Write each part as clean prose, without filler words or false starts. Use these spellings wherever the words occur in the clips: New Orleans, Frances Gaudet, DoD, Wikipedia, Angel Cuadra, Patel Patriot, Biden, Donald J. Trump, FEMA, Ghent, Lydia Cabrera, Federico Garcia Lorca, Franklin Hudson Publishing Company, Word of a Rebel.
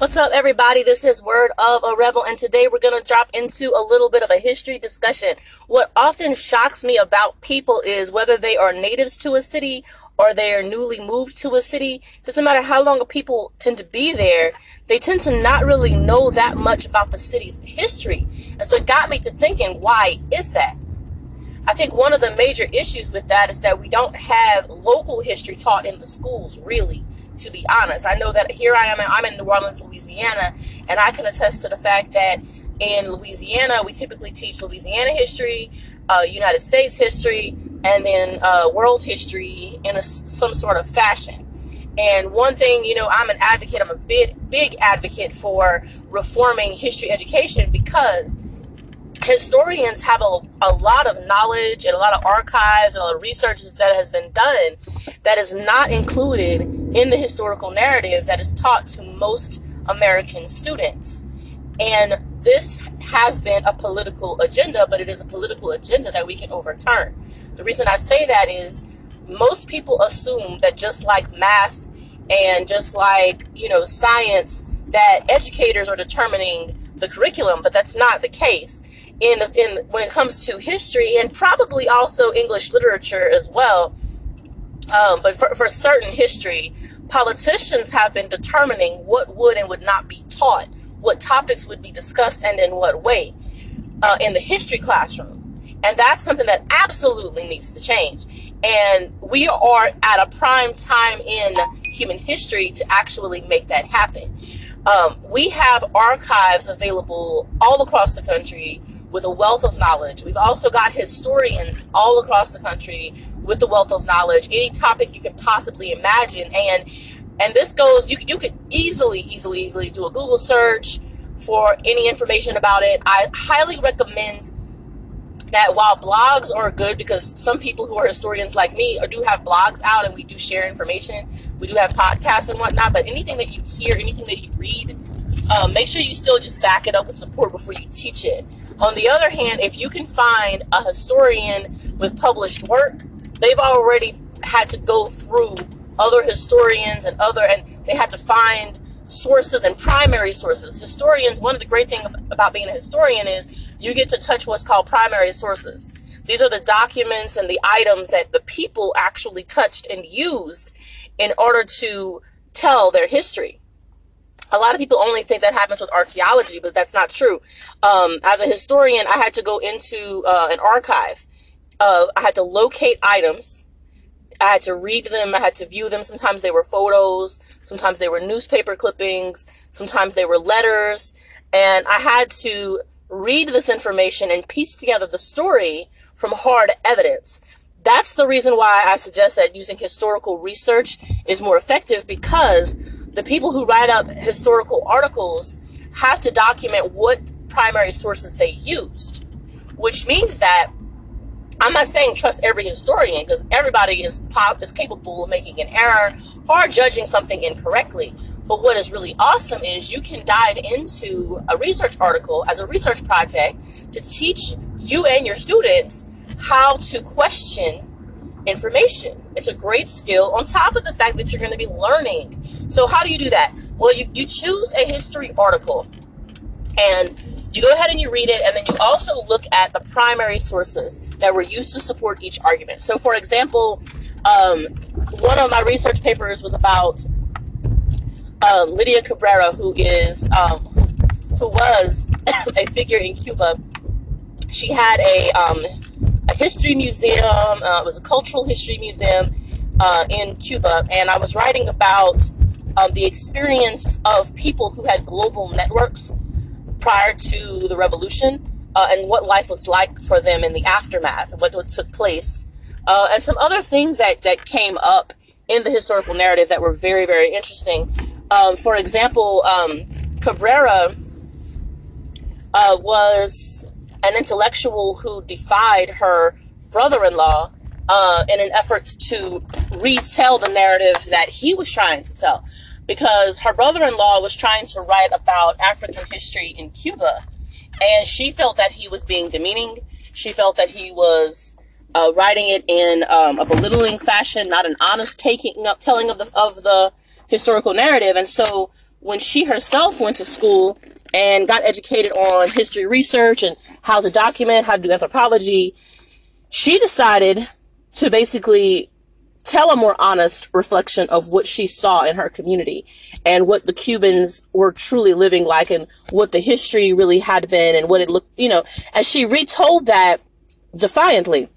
What's up, everybody? This is Word of a Rebel, and today we're going to drop into a little bit of a history discussion. What often shocks me about people is whether they are natives to a city or they are newly moved to a city, doesn't matter how long people tend to be there, they tend to not really know that much about the city's history. And so it got me to thinking, why is that? I think one of the major issues with that is that we don't have local history taught in the schools, really, to be honest. I know that here I am, I'm in New Orleans, Louisiana, and I can attest to the fact that in Louisiana, we typically teach Louisiana history, United States history, and then world history in some sort of fashion. And one thing, you know, I'm a big advocate for reforming history education because historians have a lot of knowledge and a lot of archives and a lot of research that has been done that is not included in the historical narrative that is taught to most American students. And this has been a political agenda, but it is a political agenda that we can overturn. The reason I say that is most people assume that just like math and just like, you know, science, that educators are determining the curriculum, but that's not the case. When it comes to history and probably also English literature as well, but for certain history, politicians have been determining what would and would not be taught, what topics would be discussed and in what way in the history classroom. And that's something that absolutely needs to change. And we are at a prime time in human history to actually make that happen. We have archives available all across the country with a wealth of knowledge. We've also got historians all across the country with a wealth of knowledge, any topic you can possibly imagine. And this goes, you could easily do a Google search for any information about it. I highly recommend that while blogs are good, because some people who are historians like me do have blogs out and we do share information, we do have podcasts and whatnot, but anything that you hear, anything that you read, make sure you still just back it up with support before you teach it. On the other hand, if you can find a historian with published work, they've already had to go through other historians and they had to find sources and primary sources. Historians, one of the great things about being a historian is you get to touch what's called primary sources. These are the documents and the items that the people actually touched and used in order to tell their history. A lot of people only think that happens with archaeology, but that's not true. As a historian, I had to go into an archive. I had to locate items. I had to read them. I had to view them. Sometimes they were photos. Sometimes they were newspaper clippings. Sometimes they were letters. And I had to read this information and piece together the story from hard evidence. That's the reason why I suggest that using historical research is more effective, because the people who write up historical articles have to document what primary sources they used, which means that I'm not saying trust every historian, because everybody is capable of making an error or judging something incorrectly. But what is really awesome is you can dive into a research article as a research project to teach you and your students how to question information. It's a great skill on top of the fact that you're going to be learning. So how do you do that? Well, you choose a history article and you go ahead and you read it, and then you also look at the primary sources that were used to support each argument. So, for example, one of my research papers was about Lydia Cabrera, who was a figure in Cuba. She had a history museum. It was a cultural history museum in Cuba, and I was writing about the experience of people who had global networks prior to the revolution, and what life was like for them in the aftermath, and what took place, and some other things that came up in the historical narrative that were very, very interesting. For example, Cabrera was an intellectual who defied her brother-in-law in an effort to retell the narrative that he was trying to tell, because her brother-in-law was trying to write about African history in Cuba, and she felt that he was being demeaning. She felt that he was writing it in a belittling fashion, not an honest telling of the historical narrative. And so when she herself went to school and got educated on history research and how to document, how to do anthropology, she decided to basically tell a more honest reflection of what she saw in her community and what the Cubans were truly living like and what the history really had been and what it looked, you know, and she retold that defiantly,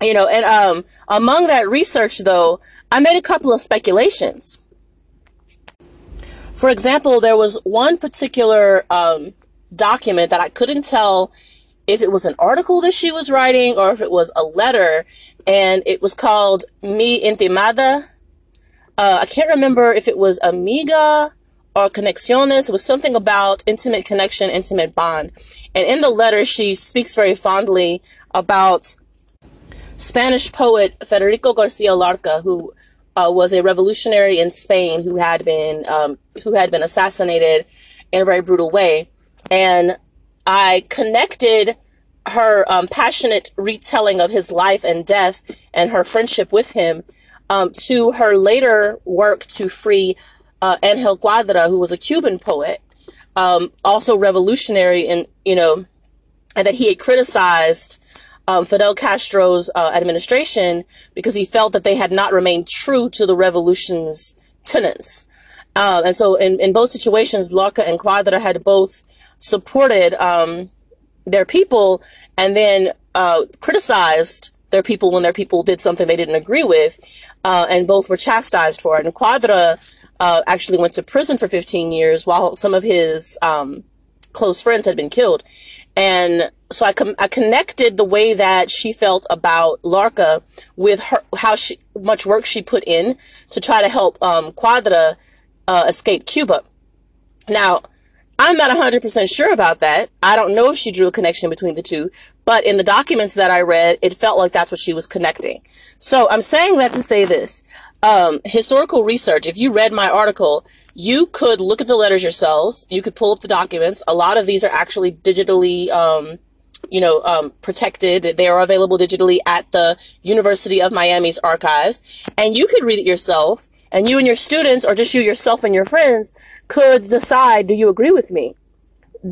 you know, and among that research, though, I made a couple of speculations. For example, there was one particular document that I couldn't tell if it was an article that she was writing or if it was a letter, and it was called Mi Intimada. I can't remember if it was Amiga or Conexiones. It was something about intimate connection, intimate bond. And in the letter, she speaks very fondly about Spanish poet Federico Garcia Lorca, who was a revolutionary in Spain who had been assassinated in a very brutal way. And I connected her passionate retelling of his life and death and her friendship with him to her later work to free Angel Cuadra, who was a Cuban poet, also revolutionary, and you know, and that he had criticized Fidel Castro's administration because he felt that they had not remained true to the revolution's tenets. And so in both situations, Lorca and Cuadra had both supported their people and then criticized their people when their people did something they didn't agree with, and both were chastised for it. And Cuadra actually went to prison for 15 years while some of his close friends had been killed. And so I connected the way that she felt about Lorca with her, how much work she put in to try to help Cuadra escape Cuba. Now, I'm not 100% sure about that. I don't know if she drew a connection between the two, but in the documents that I read, it felt like that's what she was connecting. So I'm saying that to say this. Historical research, if you read my article, you could look at the letters yourselves. You could pull up the documents. A lot of these are actually digitally, protected. They are available digitally at the University of Miami's archives. And you could read it yourself. And you and your students, or just you yourself and your friends, could decide, do you agree with me?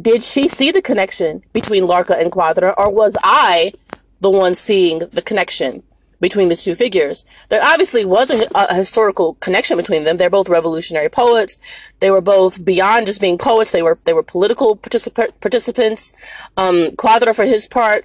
Did she see the connection between Lorca and Cuadra, or was I the one seeing the connection between the two figures? There obviously was a historical connection between them. They're both revolutionary poets. They were both beyond just being poets. They were political participants. Cuadra, for his part,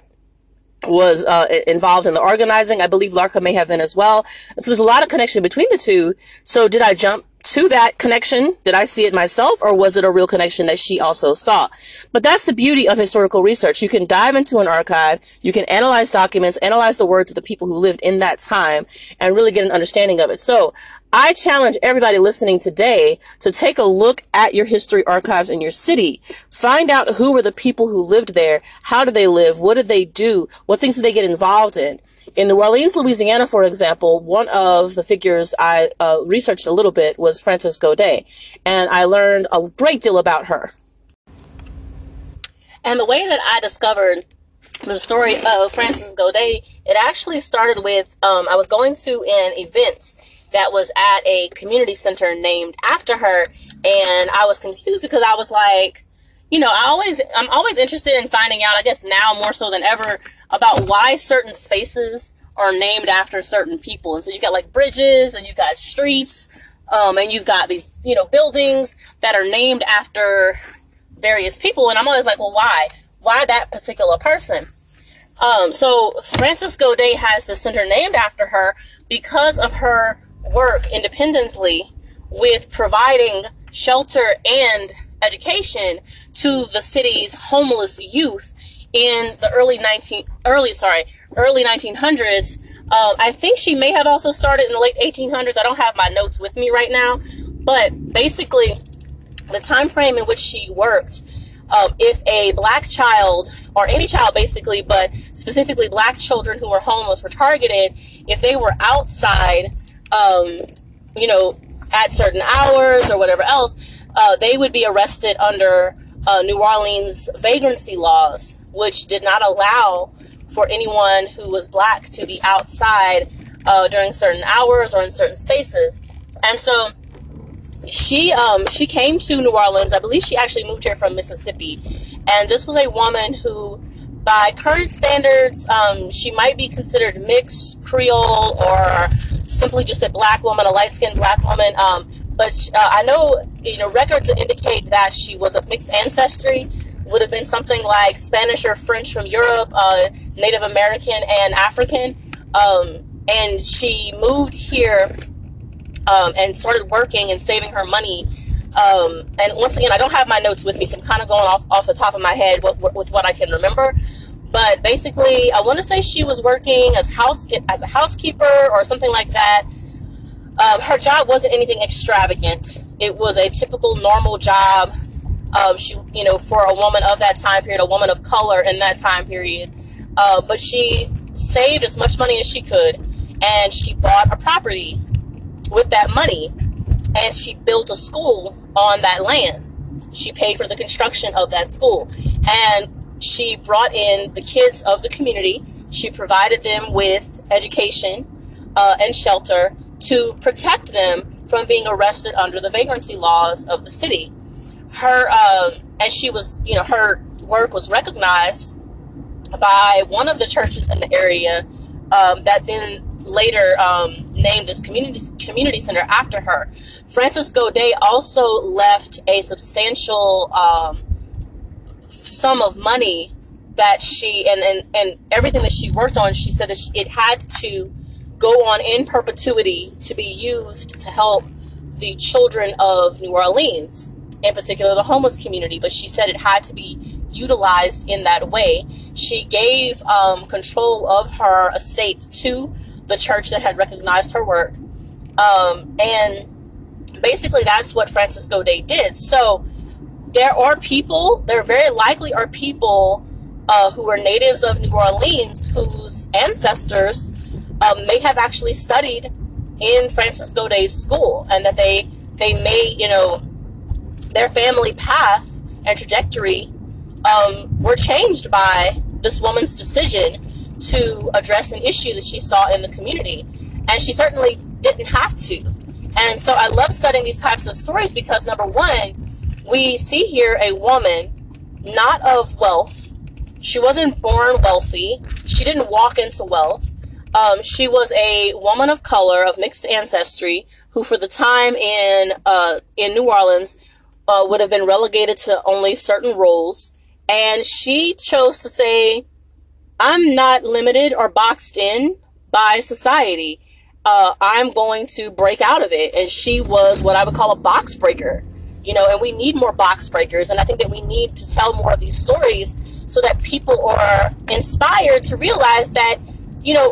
was involved in the organizing. I believe Lorca may have been as well. So there's a lot of connection between the two. So did I jump to that connection? Did I see it myself, or was it a real connection that she also saw? But that's the beauty of historical research. You can dive into an archive, you can analyze documents, analyze the words of the people who lived in that time, and really get an understanding of it. So I challenge everybody listening today to take a look at your history archives in your city. Find out who were the people who lived there, how did they live, what did they do, what things did they get involved in. In New Orleans, Louisiana, for example, one of the figures I researched a little bit was Frances Gaudet, and I learned a great deal about her. And the way that I discovered the story of Frances Gaudet, it actually started with, I was going to an event that was at a community center named after her, and I was confused because I was like, you know, I'm always interested in finding out, I guess now more so than ever, about why certain spaces are named after certain people. And so you got like bridges, and you've got streets, and you've got these, you know, buildings that are named after various people. And I'm always like, well, why? Why that particular person? So Frances Gaudet has the center named after her because of her work independently with providing shelter and education to the city's homeless youth in the early 1900s. I think she may have also started in the late 1800s. I don't have my notes with me right now, but basically the time frame in which she worked, if a black child, or any child basically, but specifically black children who were homeless were targeted, if they were outside at certain hours or whatever else, they would be arrested under New Orleans vagrancy laws, which did not allow for anyone who was black to be outside during certain hours or in certain spaces. And so She came to New Orleans. I believe she actually moved here from Mississippi. And this was a woman who, by current standards, she might be considered mixed Creole or simply just a black woman, a light-skinned black woman. But I know, records indicate that she was of mixed ancestry, would have been something like Spanish or French from Europe, Native American and African. And she moved here and started working and saving her money. And once again, I don't have my notes with me, so I'm kind of going off the top of my head with what I can remember. But basically, I want to say she was working as a housekeeper or something like that. Her job wasn't anything extravagant. It was a typical, normal job. She for a woman of that time period, a woman of color in that time period. But she saved as much money as she could, and she bought a property with that money, and she built a school on that land. She paid for the construction of that school, and she brought in the kids of the community. She provided them with education and shelter to protect them from being arrested under the vagrancy laws of the city. Her work was recognized by one of the churches in the area that then later named this community center after her. Frances Gaudet also left a substantial sum of money that she and everything that she worked on. She said that it had to go on in perpetuity to be used to help the children of New Orleans, in particular the homeless community, but she said it had to be utilized in that way. She gave control of her estate to the church that had recognized her work. And basically that's what Frances Gaudet did. So there very likely are people who are natives of New Orleans whose ancestors may have actually studied in Frances Gaudet's school, and that they may, their family path and trajectory were changed by this woman's decision to address an issue that she saw in the community. And she certainly didn't have to. And so I love studying these types of stories because, number one, we see here a woman not of wealth. She wasn't born wealthy. She didn't walk into wealth. She was a woman of color of mixed ancestry who, for the time in New Orleans, would have been relegated to only certain roles. And she chose to say, I'm not limited or boxed in by society. I'm going to break out of it. And she was what I would call a box breaker, and we need more box breakers. And I think that we need to tell more of these stories so that people are inspired to realize that,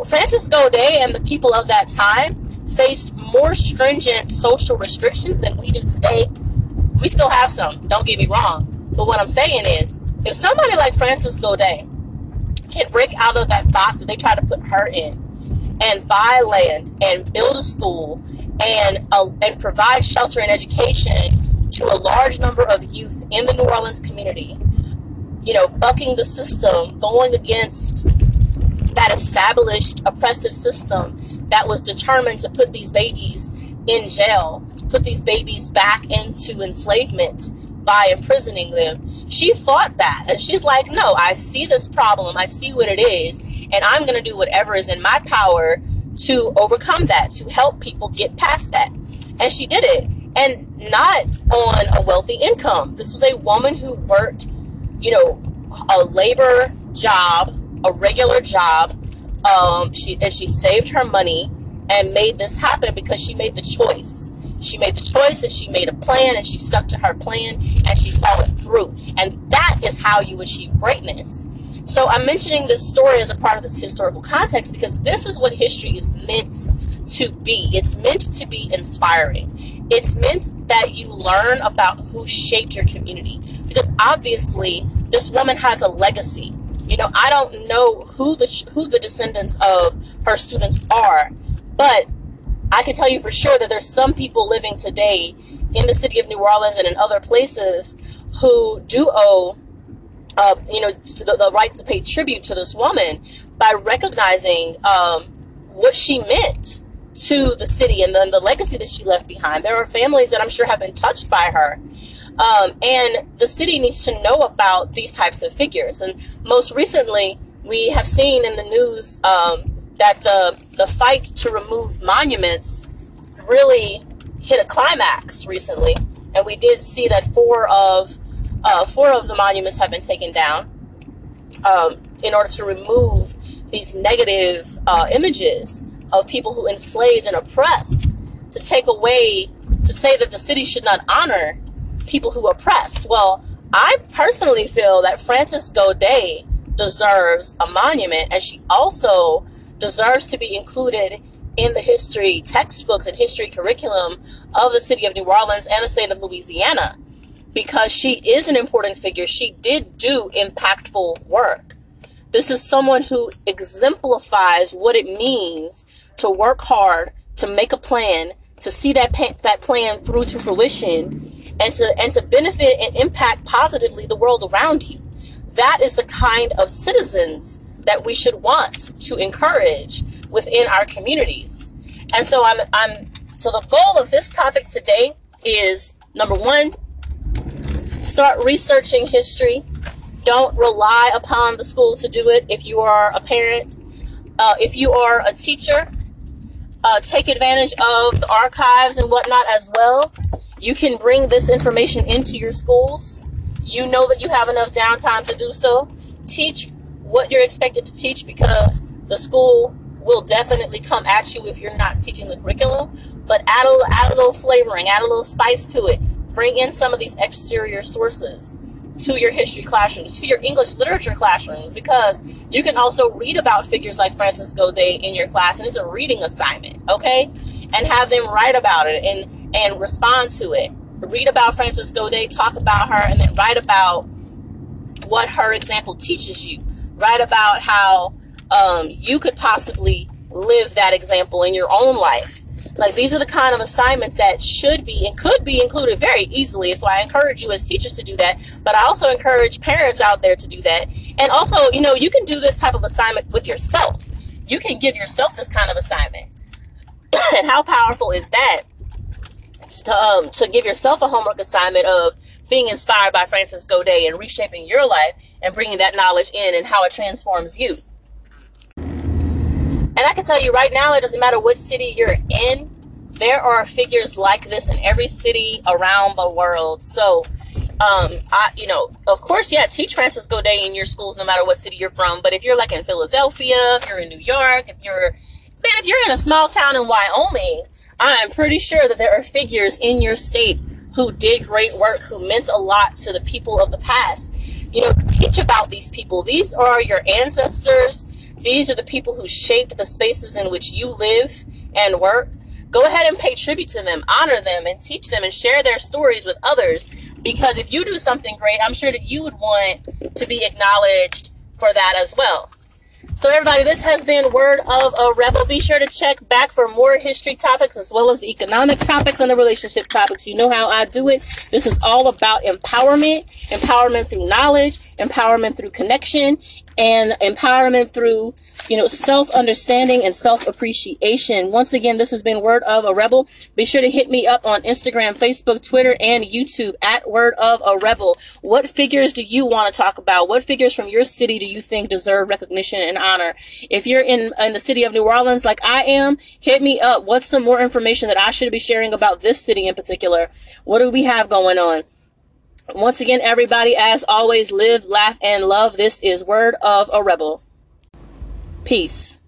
Frances Gaudet and the people of that time faced more stringent social restrictions than we do today. We still have some, don't get me wrong. But what I'm saying is, if somebody like Frances Gaudet can break out of that box that they try to put her in and buy land and build a school and provide shelter and education to a large number of youth in the New Orleans community, bucking the system, going against that established oppressive system that was determined to put these babies in jail, to put these babies back into enslavement by imprisoning them. She fought that, and she's like, no, I see this problem, I see what it is, and I'm going to do whatever is in my power to overcome that, to help people get past that. And she did it, and not on a wealthy income. This was a woman who worked, a labor job, a regular job, she saved her money and made this happen because she made the choice. She made the choice, and she made a plan, and she stuck to her plan, and she saw it through. And that is how you achieve greatness. So I'm mentioning this story as a part of this historical context because this is what history is meant to be. It's meant to be inspiring. It's meant that you learn about who shaped your community, because obviously this woman has a legacy. I don't know who the descendants of her students are, but I can tell you for sure that there's some people living today in the city of New Orleans and in other places who do owe, the right to pay tribute to this woman by recognizing what she meant to the city and then the legacy that she left behind. There are families that I'm sure have been touched by her. And the city needs to know about these types of figures. And most recently, we have seen in the news that the fight to remove monuments really hit a climax recently. And we did see that four of the monuments have been taken down in order to remove these negative images of people who enslaved and oppressed, to take away, to say that the city should not honor people who oppressed. Well, I personally feel that Frances Gaudet deserves a monument, and she also deserves to be included in the history textbooks and history curriculum of the city of New Orleans and the state of Louisiana, because she is an important figure. She did do impactful work. This is someone who exemplifies what it means to work hard, to make a plan, to see that plan through to fruition, and to benefit and impact positively the world around you. That is the kind of citizens that we should want to encourage within our communities. And so so the goal of this topic today is, number one, start researching history. Don't rely upon the school to do it. If you are a parent, if you are a teacher, take advantage of the archives and whatnot as well. You can bring this information into your schools. You know that you have enough downtime to do so. Teach what you're expected to teach, because the school will definitely come at you if you're not teaching the curriculum. But add a little flavoring, add a little spice to it. Bring in some of these exterior sources to your history classrooms, to your English literature classrooms, because you can also read about figures like Frances Gaudet in your class, and it's a reading assignment, okay? And have them write about it and respond to it. Read about Frances Gaudet, talk about her, and then write about what her example teaches you. Write about how you could possibly live that example in your own life. Like, these are the kind of assignments that should be and could be included very easily. It's why I encourage you as teachers to do that, but I also encourage parents out there to do that. And also, you know, you can do this type of assignment with yourself. You can give yourself this kind of assignment. And how powerful is that? To give yourself a homework assignment of being inspired by Frances Gaudet and reshaping your life and bringing that knowledge in and how it transforms you. And I can tell you right now, it doesn't matter what city you're in, there are figures like this in every city around the world. So, of course, yeah, teach Frances Gaudet in your schools no matter what city you're from. But if you're like in Philadelphia, if you're in New York, if you're in a small town in Wyoming, I'm pretty sure that there are figures in your state who did great work, who meant a lot to the people of the past. You know, teach about these people. These are your ancestors. These are the people who shaped the spaces in which you live and work. Go ahead and pay tribute to them, honor them, and teach them and share their stories with others. Because if you do something great, I'm sure that you would want to be acknowledged for that as well. So everybody, this has been Word of a Rebel. Be sure to check back for more history topics as well as the economic topics and the relationship topics. You know how I do it. This is all about empowerment, empowerment through knowledge, empowerment through connection, and empowerment through, you know, self-understanding and self-appreciation. Once again, this has been Word of a Rebel. Be sure to hit me up on Instagram, Facebook, Twitter, and YouTube at Word of a Rebel. What figures do you want to talk about? What figures from your city do you think deserve recognition and honor? If you're in the city of New Orleans like I am, hit me up. What's some more information that I should be sharing about this city in particular? What do we have going on? Once again, everybody, as always, live, laugh, and love. This is Word of a Rebel. Peace.